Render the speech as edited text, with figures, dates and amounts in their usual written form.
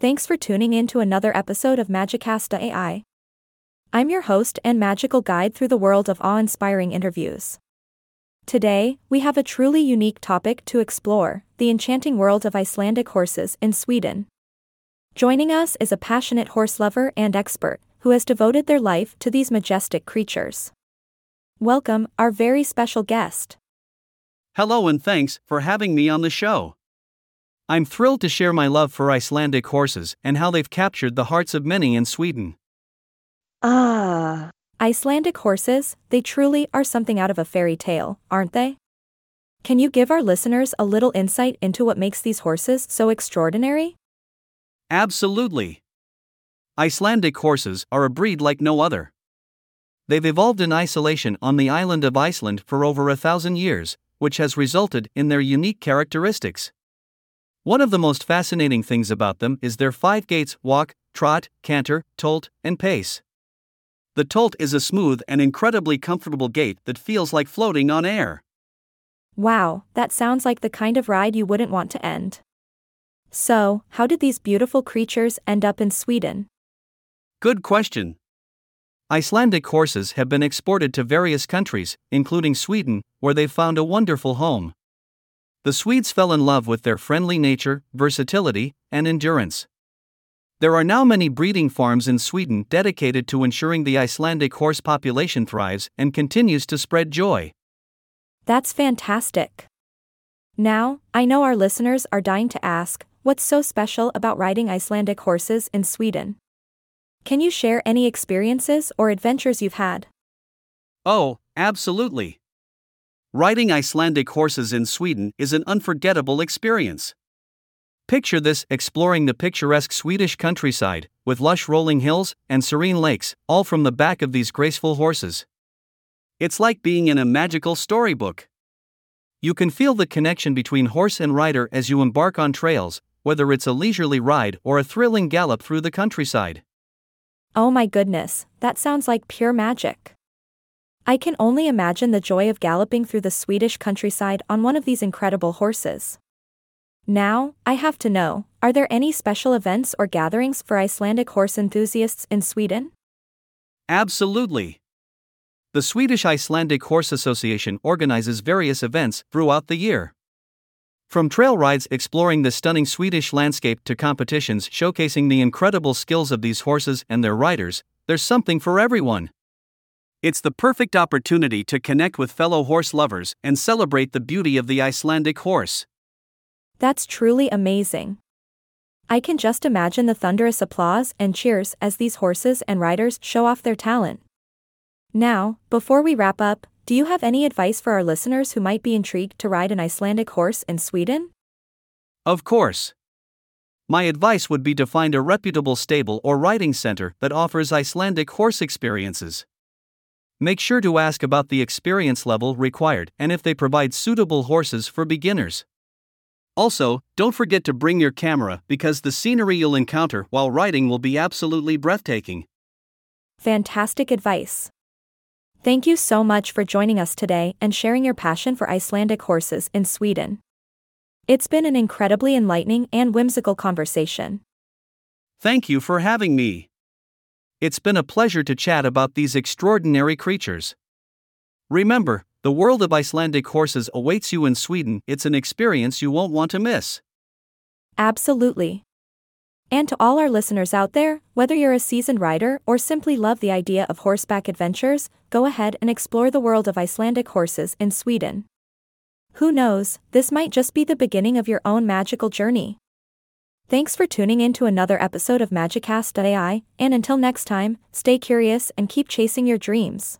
Thanks for tuning in to another episode of Magicasta AI. I'm your host and magical guide through the world of awe-inspiring interviews. Today, we have a truly unique topic to explore, the enchanting world of Icelandic horses in Sweden. Joining us is a passionate horse lover and expert who has devoted their life to these majestic creatures. Welcome, our very special guest. Hello and thanks for having me on the show. I'm thrilled to share my love for Icelandic horses and how they've captured the hearts of many in Sweden. Icelandic horses, they truly are something out of a fairy tale, aren't they? Can you give our listeners a little insight into what makes these horses so extraordinary? Absolutely. Icelandic horses are a breed like no other. They've evolved in isolation on the island of Iceland for over 1,000 years, which has resulted in their unique characteristics. One of the most fascinating things about them is their 5 gaits: walk, trot, canter, tolt, and pace. The tolt is a smooth and incredibly comfortable gait that feels like floating on air. Wow, that sounds like the kind of ride you wouldn't want to end. So, how did these beautiful creatures end up in Sweden? Good question. Icelandic horses have been exported to various countries, including Sweden, where they've found a wonderful home. The Swedes fell in love with their friendly nature, versatility, and endurance. There are now many breeding farms in Sweden dedicated to ensuring the Icelandic horse population thrives and continues to spread joy. That's fantastic. Now, I know our listeners are dying to ask, what's so special about riding Icelandic horses in Sweden? Can you share any experiences or adventures you've had? Oh, absolutely. Riding Icelandic horses in Sweden is an unforgettable experience. Picture this: exploring the picturesque Swedish countryside, with lush rolling hills and serene lakes, all from the back of these graceful horses. It's like being in a magical storybook. You can feel the connection between horse and rider as you embark on trails, whether it's a leisurely ride or a thrilling gallop through the countryside. Oh my goodness, that sounds like pure magic. I can only imagine the joy of galloping through the Swedish countryside on one of these incredible horses. Now, I have to know, are there any special events or gatherings for Icelandic horse enthusiasts in Sweden? Absolutely. The Swedish Icelandic Horse Association organizes various events throughout the year. From trail rides exploring the stunning Swedish landscape to competitions showcasing the incredible skills of these horses and their riders, there's something for everyone. It's the perfect opportunity to connect with fellow horse lovers and celebrate the beauty of the Icelandic horse. That's truly amazing. I can just imagine the thunderous applause and cheers as these horses and riders show off their talent. Now, before we wrap up, do you have any advice for our listeners who might be intrigued to ride an Icelandic horse in Sweden? Of course. My advice would be to find a reputable stable or riding center that offers Icelandic horse experiences. Make sure to ask about the experience level required and if they provide suitable horses for beginners. Also, don't forget to bring your camera because the scenery you'll encounter while riding will be absolutely breathtaking. Fantastic advice. Thank you so much for joining us today and sharing your passion for Icelandic horses in Sweden. It's been an incredibly enlightening and whimsical conversation. Thank you for having me. It's been a pleasure to chat about these extraordinary creatures. Remember, the world of Icelandic horses awaits you in Sweden. It's an experience you won't want to miss. Absolutely. And to all our listeners out there, whether you're a seasoned rider or simply love the idea of horseback adventures, go ahead and explore the world of Icelandic horses in Sweden. Who knows, this might just be the beginning of your own magical journey. Thanks for tuning in to another episode of Magicasta AI, and until next time, stay curious and keep chasing your dreams.